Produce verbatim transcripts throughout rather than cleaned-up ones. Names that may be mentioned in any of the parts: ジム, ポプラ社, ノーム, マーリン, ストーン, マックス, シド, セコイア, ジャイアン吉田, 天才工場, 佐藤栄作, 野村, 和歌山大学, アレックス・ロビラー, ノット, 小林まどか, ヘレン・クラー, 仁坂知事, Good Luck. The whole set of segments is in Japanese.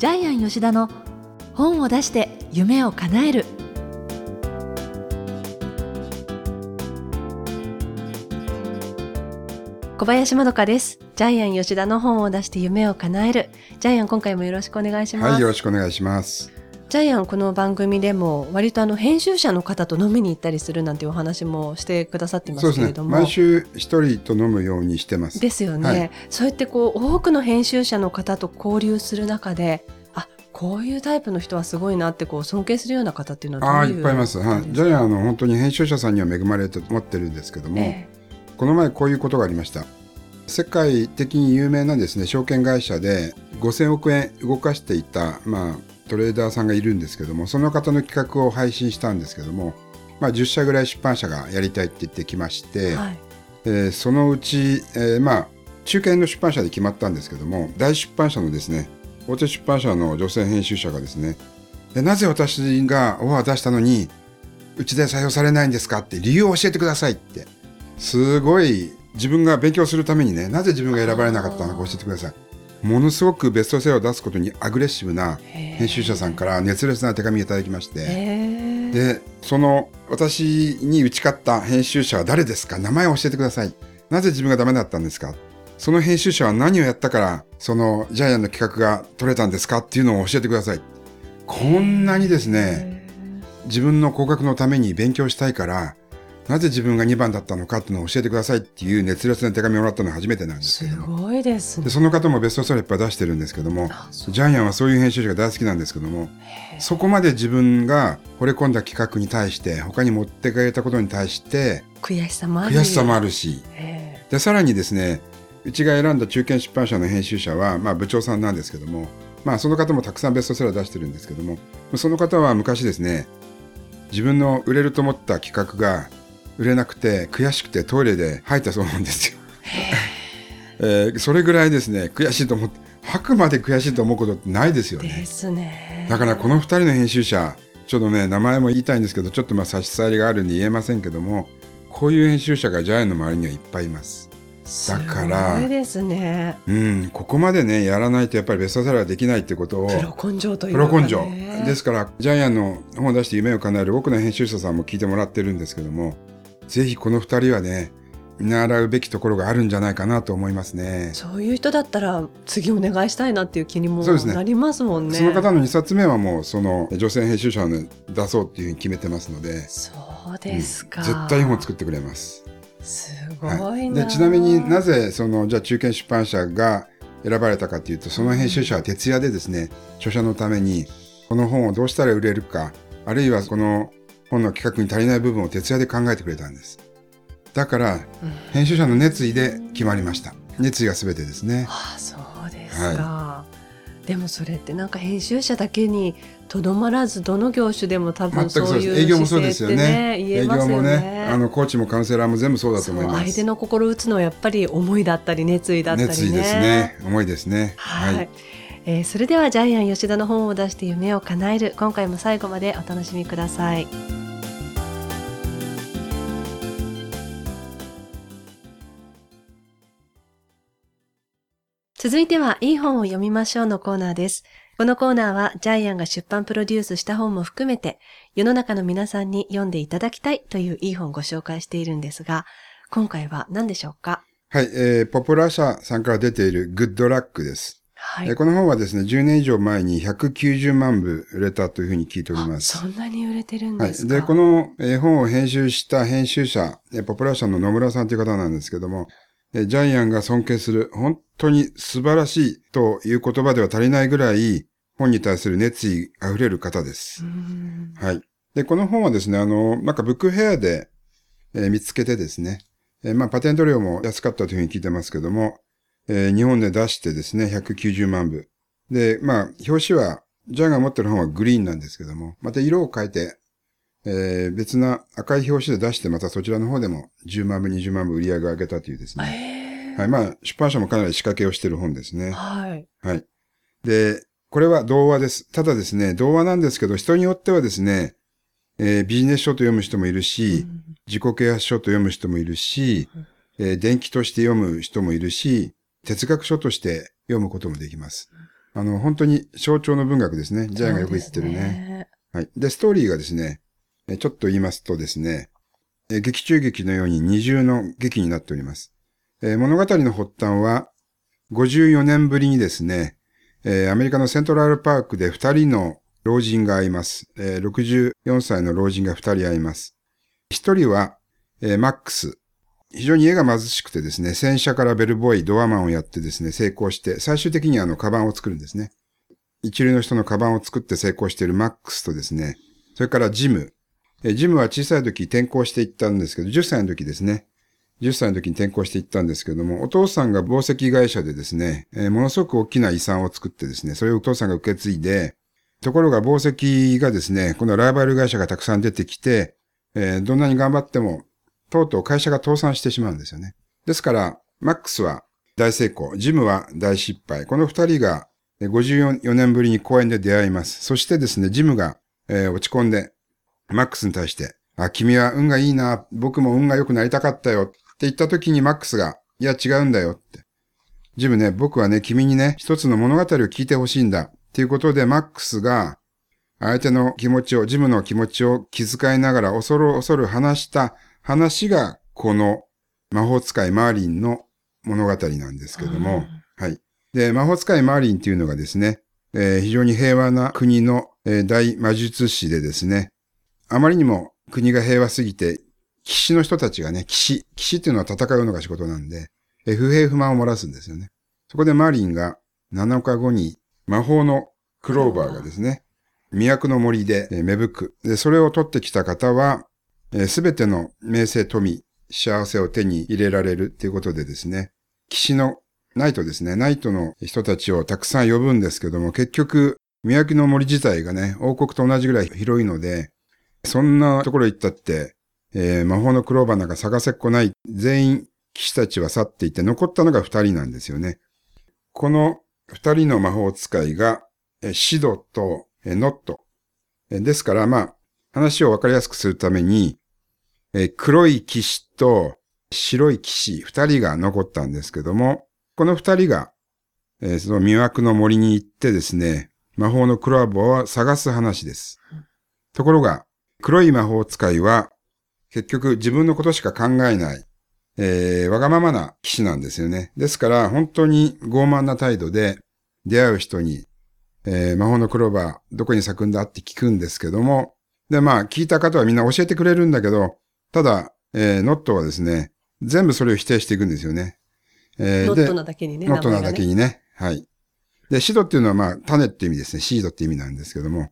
ジャイアン吉田の本を出して夢を叶える。小林まどかです。ジャイアン吉田の本を出して夢を叶える。ジャイアン、今回もよろしくお願いします。はい、よろしくお願いします。ジャイアン、この番組でも割とあの編集者の方と飲みに行ったりするなんていうお話もしてくださってますけれども。そうですね、毎週一人と飲むようにしてますですよね、はい、そうやってこう多くの編集者の方と交流する中で、あ、こういうタイプの人はすごいなってこう尊敬するような方っていうのはどういう？あ、いっぱいいます、はい、ジャイアンの本当に編集者さんには恵まれて思ってるんですけども、ええ、この前こういうことがありました。世界的に有名なですね、証券会社でごせんおくえん動かしていた、まあトレーダーさんがいるんですけども、その方の企画を配信したんですけども、まあ、じゅっしゃぐらい出版社がやりたいって言ってきまして、はい、えー、そのうち、えーまあ、中堅の出版社で決まったんですけども、大出版社のですね、大手出版社の女性編集者がですね、でなぜ私がオファー出したのにうちで採用されないんですかって理由を教えてくださいって、すごい自分が勉強するためにね、なぜ自分が選ばれなかったのか教えてください、ものすごくベストセラーを出すことにアグレッシブな編集者さんから熱烈な手紙をいただきまして、でその私に打ち勝った編集者は誰ですか、名前を教えてください、なぜ自分がダメだったんですか、その編集者は何をやったからそのジャイアンの企画が取れたんですかっていうのを教えてください。こんなにですね、自分の広角のために勉強したいからなぜ自分がにばんだったのかっていうのを教えてくださいっていう熱烈な手紙をもらったのは初めてなんですけども、すごいですね。でその方もベストセラーいっぱい出してるんですけども、ジャイアンはそういう編集者が大好きなんですけども、そこまで自分が惚れ込んだ企画に対して他に持ってかれたことに対して悔しさもある、悔しさもあるし、でさらにですね、うちが選んだ中堅出版社の編集者は、まあ、部長さんなんですけども、まあ、その方もたくさんベストセラー出してるんですけども、その方は昔ですね、自分の売れると思った企画が売れなくて悔しくてトイレで吐いたそうなんですよ、えー、それぐらいですね、悔しいと思って吐くまで悔しいと思うことってないですよ ね, ですね。だからこのふたりの編集者、ちょっとね名前も言いたいんですけど、ちょっとまあ差し障りがあるんで言えませんけども、こういう編集者がジャイアンの周りにはいっぱいいます。だからすごいですね、うん、ここまでねやらないとやっぱりベストセラーできないってことを、プロ根性というか、ね、プロ根性ですから、ジャイアンの本を出して夢を叶える多くの編集者さんも聞いてもらってるんですけども、ぜひこのふたりはね見習うべきところがあるんじゃないかなと思いますね。そういう人だったら次お願いしたいなっていう気にもなりますもん ね, そ, ねその方のにさつめはもうその女性編集者を、ね、出そうっていうふうに決めてますので。そうですか、うん、絶対本作ってくれます。すごいな、はい、でちなみになぜそのじゃあ中堅出版社が選ばれたかというと、その編集者は徹夜でですね、著者のためにこの本をどうしたら売れるか、あるいはこの本の企画に足りない部分を徹夜で考えてくれたんです。だから、うん、編集者の熱意で決まりました。熱意が全てですね。ああ、そうですか、はい、でもそれってなんか編集者だけにとどまらずどの業種でも多分そういう姿勢って、ね、営業もそうですよね。言えますよね。営業もね、あのコーチもカウンセラーも全部そうだと思います。相手の心を打つのはやっぱり思いだったり熱意だったりね。熱意ですね。思いですね。はい、はい、えー、それではジャイアン吉田の本を出して夢を叶える、今回も最後までお楽しみください。続いては、いい本を読みましょうのコーナーです。このコーナーは、ジャイアンが出版プロデュースした本も含めて、世の中の皆さんに読んでいただきたいといういい本をご紹介しているんですが、今回は何でしょうか？はい、えー、ポプラ社さんから出ている Good Luck です、はい、えー。この本はですね、じゅうねん以上前にひゃくきゅうじゅうまんぶ売れたというふうに聞いております。そんなに売れてるんですか？はい、で、この、えー、本を編集した編集者、ポプラ社の野村さんという方なんですけども、ジャイアンが尊敬する、本当に素晴らしいという言葉では足りないぐらい、本に対する熱意あふれる方です。はい。で、この本はですね、あの、なんかブックフェアで、えー、見つけてですね、えー、まあパテント料も安かったというふうに聞いてますけども、えー、日本で出してですね、ひゃくきゅうじゅうまんぶ。で、まあ、表紙は、ジャイアンが持ってる本はグリーンなんですけども、また色を変えて、えー、別な赤い表紙で出して、またそちらの方でもじゅうまんぶ、にじゅうまんぶ売り上げを上げたというですね。はい。まあ、出版社もかなり仕掛けをしている本ですね。はい。はい。で、これは童話です。ただですね、童話なんですけど、人によってはですね、えー、ビジネス書と読む人もいるし、うん、自己啓発書と読む人もいるし、うん、えー、伝記として読む人もいるし、哲学書として読むこともできます。あの、本当に象徴の文学ですね。ジャイがよく言ってるね。はい。で、ストーリーがですね、ちょっと言いますとですね、え劇中劇のように二重の劇になっております。えー、物語の発端は、ごじゅうよねんぶりにですね、えー、アメリカのセントラルパークで二人の老人が会います。えー、ろくじゅうよんさいの老人が二人会います。一人は、えー、マックス。非常に家が貧しくてですね、洗車からベルボーイ、ドアマンをやってですね、成功して、最終的にあの、カバンを作るんですね。一流の人のカバンを作って成功しているマックスとですね、それからジム。えジムは小さい時転校していったんですけど、じゅっさいの時ですね。じゅっさいの時に転校していったんですけども、お父さんが紡績会社でですね、えー、ものすごく大きな遺産を作ってですね、それをお父さんが受け継いで、ところが紡績がですね、このライバル会社がたくさん出てきて、えー、どんなに頑張っても、とうとう会社が倒産してしまうんですよね。ですから、マックスは大成功、ジムは大失敗。この二人がごじゅうよねんぶりに公園で出会います。そしてですね、ジムが、えー、落ち込んで、マックスに対して、あ、君は運がいいな、僕も運が良くなりたかったよって言った時にマックスが、いや違うんだよって。ジムね、僕はね、君にね、一つの物語を聞いてほしいんだっていうことでマックスが、相手の気持ちを、ジムの気持ちを気遣いながら恐る恐る話した話が、この魔法使いマーリンの物語なんですけども、はい。で、魔法使いマーリンっていうのがですね、えー、非常に平和な国の、えー、大魔術師でですね、あまりにも国が平和すぎて、騎士の人たちがね、騎士、騎士っていうのは戦うのが仕事なんで、不平不満を漏らすんですよね。そこでマーリンがなのかごに魔法のクローバーがですね、都の森で芽吹く。で、それを取ってきた方は、すべての名声、富、幸せを手に入れられるっていうことでですね、騎士のナイトですね、ナイトの人たちをたくさん呼ぶんですけども、結局、都の森自体がね、王国と同じぐらい広いので、そんなところ行ったって、えー、魔法のクローバーなんか探せっこない。全員、騎士たちは去っていて、残ったのが二人なんですよね。この二人の魔法使いが、えシドとえノット。えですから、まあ、話をわかりやすくするために、え黒い騎士と白い騎士、二人が残ったんですけども、この二人が、えー、その魅惑の森に行ってですね、魔法のクローバーを探す話です。ところが、黒い魔法使いは、結局自分のことしか考えない、えー、わがままな騎士なんですよね。ですから、本当に傲慢な態度で、出会う人に、えー、魔法のクローバー、どこに咲くんだって聞くんですけども、で、まあ、聞いた方はみんな教えてくれるんだけど、ただ、えー、ノットはですね、全部それを否定していくんですよね。えー、ノットなだけにね。ノットなだけにね。はい。で、シドっていうのは、まあ、種っていう意味ですね。シードっていう意味なんですけども、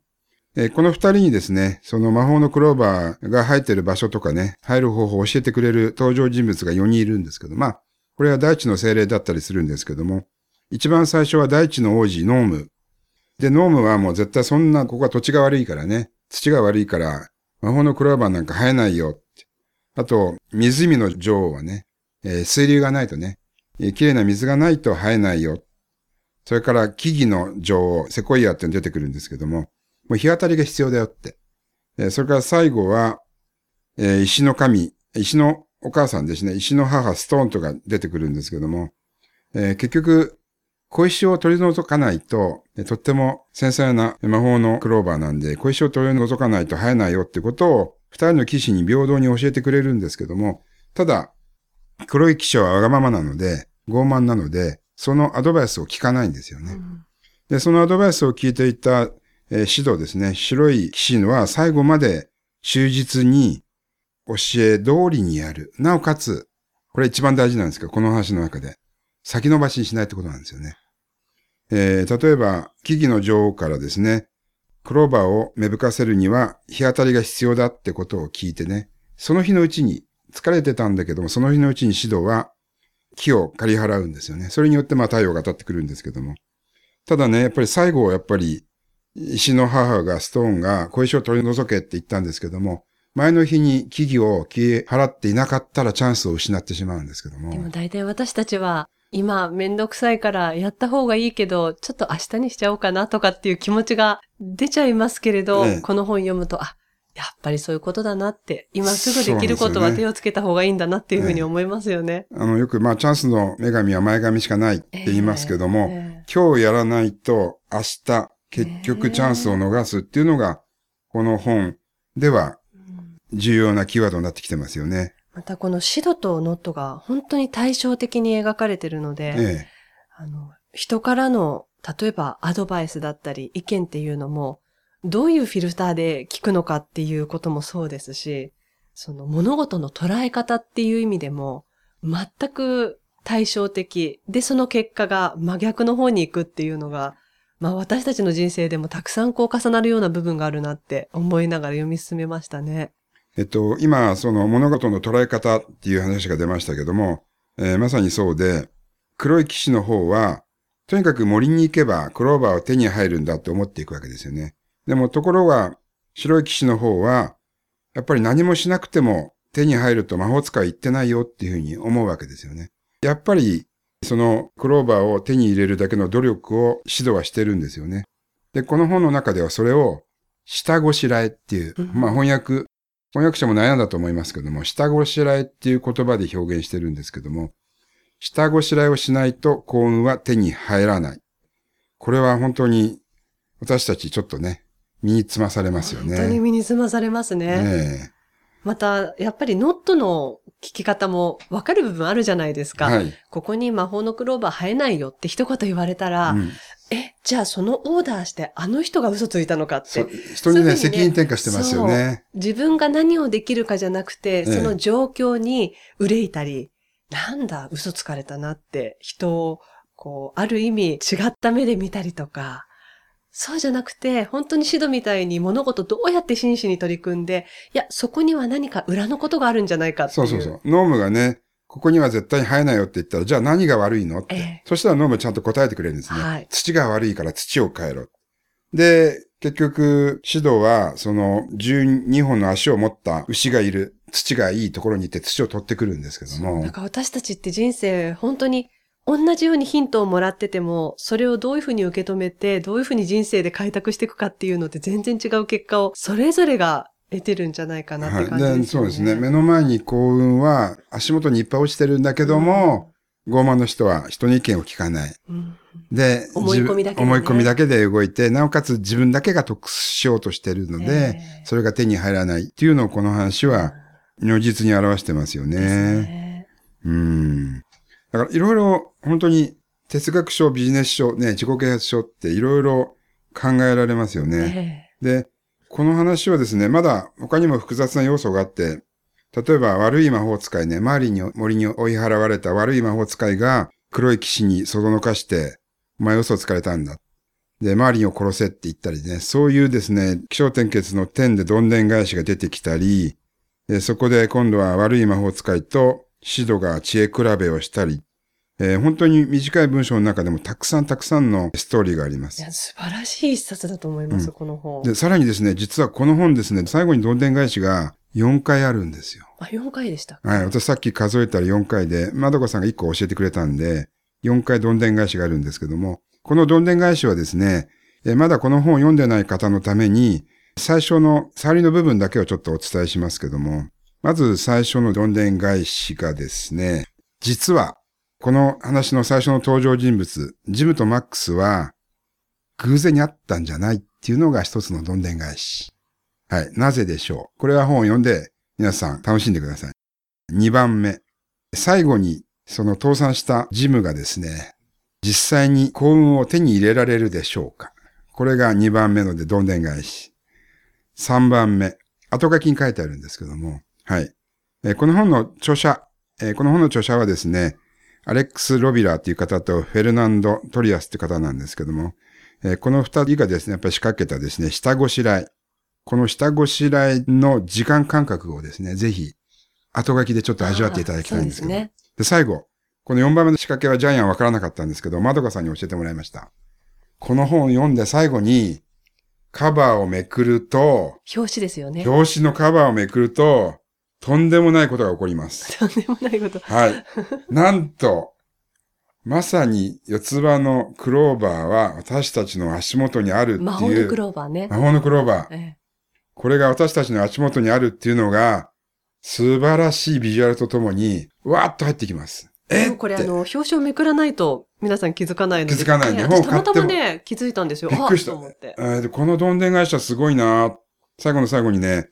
この二人にですね、その魔法のクローバーが生えてる場所とかね、入る方法を教えてくれる登場人物がよにんいるんですけど、まあ、これは大地の精霊だったりするんですけども、一番最初は大地の王子、ノーム。で、ノームはもう絶対そんな、ここは土地が悪いからね、土が悪いから、魔法のクローバーなんか生えないよって。あと、湖の女王はね、えー、水流がないとね、えー、綺麗な水がないと生えないよ。それから、木々の女王、セコイアっていうの出てくるんですけども、もう日当たりが必要だよって。それから最後は、えー、石の神、石のお母さんですね。石の母、ストーンとか出てくるんですけども、えー、結局、小石を取り除かないと、とっても繊細な魔法のクローバーなんで、小石を取り除かないと生えないよってことを、二人の騎士に平等に教えてくれるんですけども、ただ、黒い騎士はわがままなので、傲慢なので、そのアドバイスを聞かないんですよね。うん、で、そのアドバイスを聞いていた、えー、指導ですね。白い騎士は最後まで忠実に教え通りにやる。なおかつ、これ一番大事なんですけど、この話の中で。先延ばしにしないってことなんですよね。えー、例えば、木々の女王からですね、クローバーを芽吹かせるには日当たりが必要だってことを聞いてね、その日のうちに、疲れてたんだけども、その日のうちに指導は木を刈り払うんですよね。それによってまあ太陽が当たってくるんですけども。ただね、やっぱり最後はやっぱり、石の母が、ストーンが、小石を取り除けって言ったんですけども、前の日に木々を切り払っていなかったらチャンスを失ってしまうんですけども。でも大体私たちは、今めんどくさいからやった方がいいけど、ちょっと明日にしちゃおうかなとかっていう気持ちが出ちゃいますけれど、ね、この本読むと、あ、やっぱりそういうことだなって、今すぐできることは手をつけた方がいいんだなっていうふうに思いますよね。ね、あの、よくまあチャンスの女神は前髪しかないって言いますけども、えーえー今日やらないと明日結局チャンスを逃すっていうのが、この本では重要なキーワードになってきてますよね。またこのシドとノットが本当に対照的に描かれてるので、ええ、あの人からの例えばアドバイスだったり意見っていうのもどういうフィルターで聞くのかっていうこともそうですし、その物事の捉え方っていう意味でも全く対照的で、その結果が真逆の方に行くっていうのが、まあ私たちの人生でもたくさんこう重なるような部分があるなって思いながら読み進めましたね。えっと今その物事の捉え方っていう話が出ましたけども、えー、まさにそうで、黒い騎士の方はとにかく森に行けばクローバーは手に入るんだと思っていくわけですよね。でもところが白い騎士の方はやっぱり何もしなくても手に入ると魔法使い言ってないよっていうふうに思うわけですよね。やっぱりそのクローバーを手に入れるだけの努力を指導はしてるんですよね。で、この本の中ではそれを下ごしらえっていう、まあ翻訳、翻訳者も悩んだと思いますけども、下ごしらえっていう言葉で表現してるんですけども、下ごしらえをしないと幸運は手に入らない。これは本当に私たちちょっとね、身につまされますよね。本当に身につまされますね。ねえ、またやっぱりノットの聞き方も分かる部分あるじゃないですか、はい、ここに魔法のクローバー生えないよって一言言われたら、うん、え、じゃあそのオーダーしてあの人が嘘ついたのかって人にね、責任転嫁してますよね。自分が何をできるかじゃなくて、その状況に憂いたり、ええ、なんだ嘘つかれたなって人をこうある意味違った目で見たりとか、そうじゃなくて、本当にシドみたいに物事どうやって真摯に取り組んで、いや、そこには何か裏のことがあるんじゃないかっていう。そうそうそう。ノームがね、ここには絶対に生えないよって言ったら、じゃあ何が悪いのって。えー、そしたらノームちゃんと答えてくれるんですね。はい、土が悪いから土を変えろ。で、結局、シドは、その、じゅうにほんの足を持った牛がいる、土がいいところに行って土を取ってくるんですけども。なんか私たちって人生、本当に、同じようにヒントをもらってても、それをどういうふうに受け止めて、どういうふうに人生で開拓していくかっていうのって全然違う結果をそれぞれが得てるんじゃないかなって感じですね。はい、そうですね。目の前に幸運は足元にいっぱい落ちてるんだけども、うん、傲慢の人は人の意見を聞かない。うん、で、思い込みだけで、ね、思い込みだけで動いて、なおかつ自分だけが得しようとしてるので、えー、それが手に入らないっていうのをこの話は如実に表してますよね。ですね。うん。だからいろいろ本当に哲学書、ビジネス書、ね、自己啓発書っていろいろ考えられますよね。えー、で、この話はですね、まだ他にも複雑な要素があって、例えば悪い魔法使いね、周りに森に追い払われた悪い魔法使いが黒い騎士にそどのかして、お前嘘をつかれたんだ。で、周りを殺せって言ったりね、そういうですね、起承転結の点でどんでん返しが出てきたり、で、そこで今度は悪い魔法使いと、シドが知恵比べをしたり、えー、本当に短い文章の中でもたくさんたくさんのストーリーがあります。いや、素晴らしい一冊だと思います、うん、この本。で、さらにですね、実はこの本ですね、最後にどんでん返しがよんかいあるんですよ。あ、よんかいでしたっけ？はい、私さっき数えたらよんかいで、まどかさんがいっこ教えてくれたんで、よんかいどんでん返しがあるんですけども、このどんでん返しはですね、えー、まだこの本を読んでない方のために、最初の触りの部分だけをちょっとお伝えしますけども、まず最初のどんでん返しがですね、実はこの話の最初の登場人物、ジムとマックスは偶然に会ったんじゃないっていうのが一つのどんでん返し。はい。なぜでしょう。これは本を読んで皆さん楽しんでください。にばんめ。最後にその倒産したジムがですね、実際に幸運を手に入れられるでしょうか。これがにばんめのでどんでん返し。さんばんめ。後書きに書いてあるんですけども、はい、えー。この本の著者、えー、この本の著者はですね、アレックス・ロビラーという方とフェルナンド・トリアスという方なんですけども、えー、この二人がですね、やっぱり仕掛けたですね、下ごしらえ。この下ごしらえの時間感覚をですね、ぜひ、後書きでちょっと味わっていただきたいんですけど。そうですね。で、最後、このよんばんめの仕掛けはジャイアンわからなかったんですけど、まどかさんに教えてもらいました。この本を読んで最後に、カバーをめくると、表紙ですよね。表紙のカバーをめくると、とんでもないことが起こります。とんでもないこと。はい。なんと、まさに四つ葉のクローバーは私たちの足元にあるっていう。魔法のクローバーね。魔法のクローバー。ええ、これが私たちの足元にあるっていうのが、素晴らしいビジュアルとともに、わーっと入ってきます。えこれあの表紙をめくらないと皆さん気づかないので、気づかないね。私たまたまね気づいたんですよ。びっくりした。ああこのどんでん会社すごいな。最後の最後にね、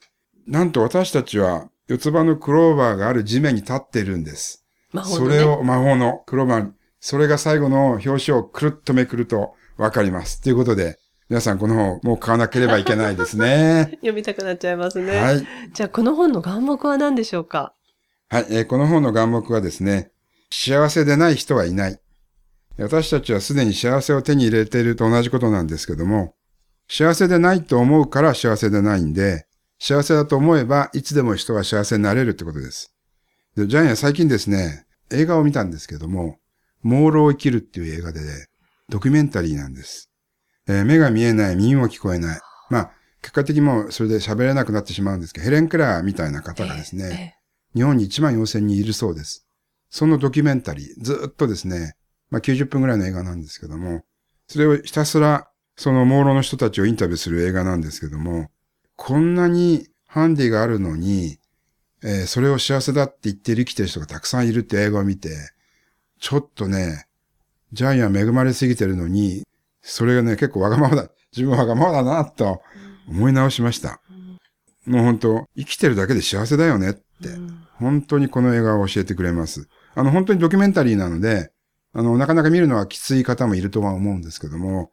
なんと私たちは四つ葉のクローバーがある地面に立ってるんです。魔法の、ね、それを魔法のクローバー、それが最後の表紙をくるっとめくるとわかります。ということで。皆さんこの本もう買わなければいけないですね。読みたくなっちゃいますね。はい。じゃあこの本の眼目は何でしょうか？はい、えー、この本の眼目はですね、幸せでない人はいない。私たちはすでに幸せを手に入れていると同じことなんですけども、幸せでないと思うから幸せでないんで、幸せだと思えばいつでも人は幸せになれるってことです。でジャイアンは最近ですね、映画を見たんですけども、盲ろう生きるっていう映画で、ね、ドキュメンタリーなんです。えー、目が見えない、耳も聞こえない。まあ、結果的にもそれで喋れなくなってしまうんですけど、ヘレン・クラーみたいな方がですね、えーえー、日本にいちまんよんせんにんいるそうです。そのドキュメンタリー、ずっとですね、まあきゅうじゅっぷんぐらいの映画なんですけども、それをひたすら、その盲ろうの人たちをインタビューする映画なんですけども、こんなにハンディがあるのに、えー、それを幸せだって言ってる生きてる人がたくさんいるって映画を見て、ちょっとね、ジャイアンは恵まれすぎてるのに、それがね、結構わがままだ。自分はわがままだな、と思い直しました。うん、もう本当、生きてるだけで幸せだよねって、うん、本当にこの映画を教えてくれます。あの、本当にドキュメンタリーなので、あの、なかなか見るのはきつい方もいるとは思うんですけども、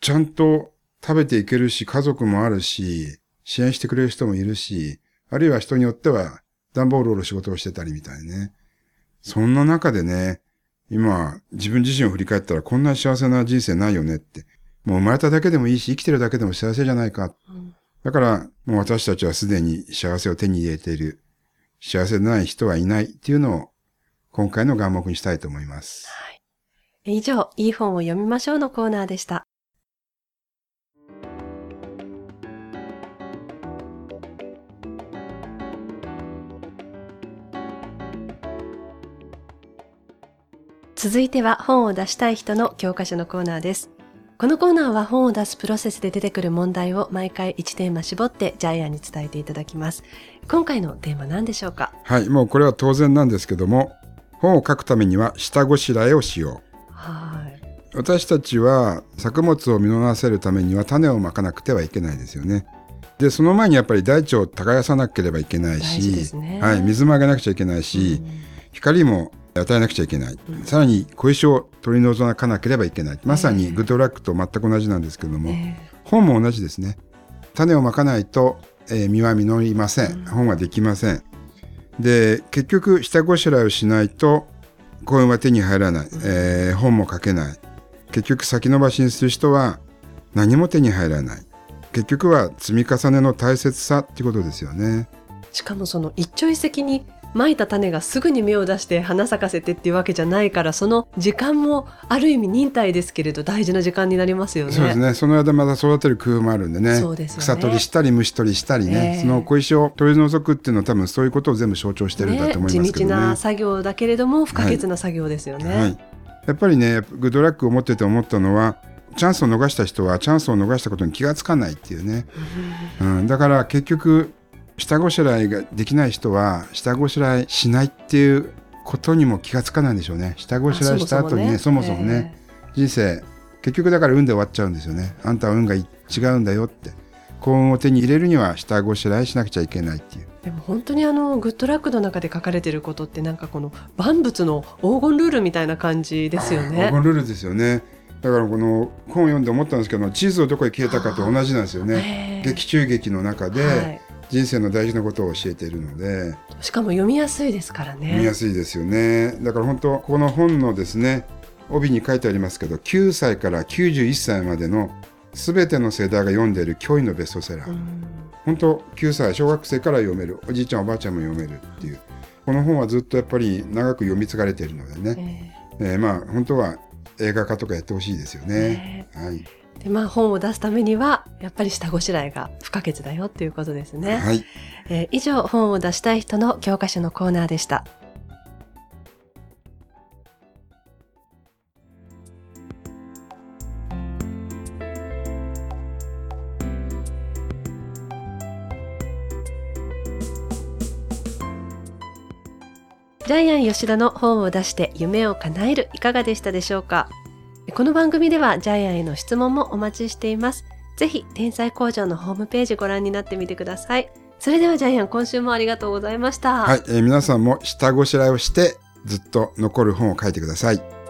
ちゃんと食べていけるし、家族もあるし、支援してくれる人もいるし、あるいは人によっては、段ボールを売る仕事をしてたりみたいね。そんな中でね、今、自分自身を振り返ったらこんな幸せな人生ないよねって。もう生まれただけでもいいし、生きてるだけでも幸せじゃないか。うん、だから、もう私たちはすでに幸せを手に入れている。幸せでない人はいないっていうのを、今回の眼目にしたいと思います。はい、以上、いい本を読みましょうのコーナーでした。続いては本を出したい人の教科書のコーナーです。このコーナーは本を出すプロセスで出てくる問題を毎回いちテーマ絞ってジャイアンに伝えていただきます。今回のテーマ何でしょうか？はい、もうこれは当然なんですけども、本を書くためには下ごしらえをしよう。はい。私たちは作物を実らせるためには種をまかなくてはいけないですよね。で、その前にやっぱり大地を耕さなければいけないし、大事ですね。はい、水もあげなくちゃいけないし、うん、光も与えなくちゃいけない。さらに小石を取り除かなければいけない。まさにグッドラックと全く同じなんですけども、えー、本も同じですね。種をまかないと、えー、実は実りません。本はできません。で、結局下ごしらえをしないと公園は手に入らない、えー、本も書けない。結局先延ばしにする人は何も手に入らない。結局は積み重ねの大切さってことですよね。しかもその一朝一夕に蒔いた種がすぐに芽を出して花咲かせてっていうわけじゃないから、その時間もある意味忍耐ですけれど大事な時間になりますよね。そうですね。その間まだ育てる工夫もあるんでね。そうですよね。草取りしたり虫取りしたりね、えー、その小石を取り除くっていうのは多分そういうことを全部象徴してるんだと思いますけどね。ね、地道な作業だけれども不可欠な作業ですよね。はいはい、やっぱりね、グッドラックを持ってて思ったのは、チャンスを逃した人はチャンスを逃したことに気がつかないっていうね。うん、だから結局下ごしらえができない人は下ごしらえしないっていうことにも気がつかないんでしょうね。下ごしらえした後にね、そもそもね、人生結局だから運で終わっちゃうんですよね。あんたは運が違うんだよって、幸運を手に入れるには下ごしらえしなくちゃいけないっていう。でも本当にあのグッドラックの中で書かれていることって、なんかこの万物の黄金ルールみたいな感じですよね。黄金ルールですよね。だからこの本を読んで思ったんですけど、地図をどこへ消えたかと同じなんですよね。劇中劇の中で、はい、人生の大事なことを教えているので、しかも読みやすいですからね。読みやすいですよね。だから本当この本のですね、帯に書いてありますけど、きゅうさいからきゅうじゅういっさいまでの全ての世代が読んでいる驚異のベストセラー。うん、本当きゅうさい小学生から読める、おじいちゃんおばあちゃんも読めるっていう、この本はずっとやっぱり長く読み継がれているのでね、えーえー、まあ本当は映画化とかやってほしいですよね。えー、はい。で、まあ、本を出すためにはやっぱり下ごしらえが不可欠だよということですね。はい。えー、以上、本を出したい人の教科書のコーナーでした。ジャイアン吉田の本を出して夢を叶える、いかがでしたでしょうか。この番組ではジャイアンへの質問もお待ちしています。ぜひ天才工場のホームページご覧になってみてください。それではジャイアン、今週もありがとうございました。はい、えー、皆さんも下ごしらえをしてずっと残る本を書いてください。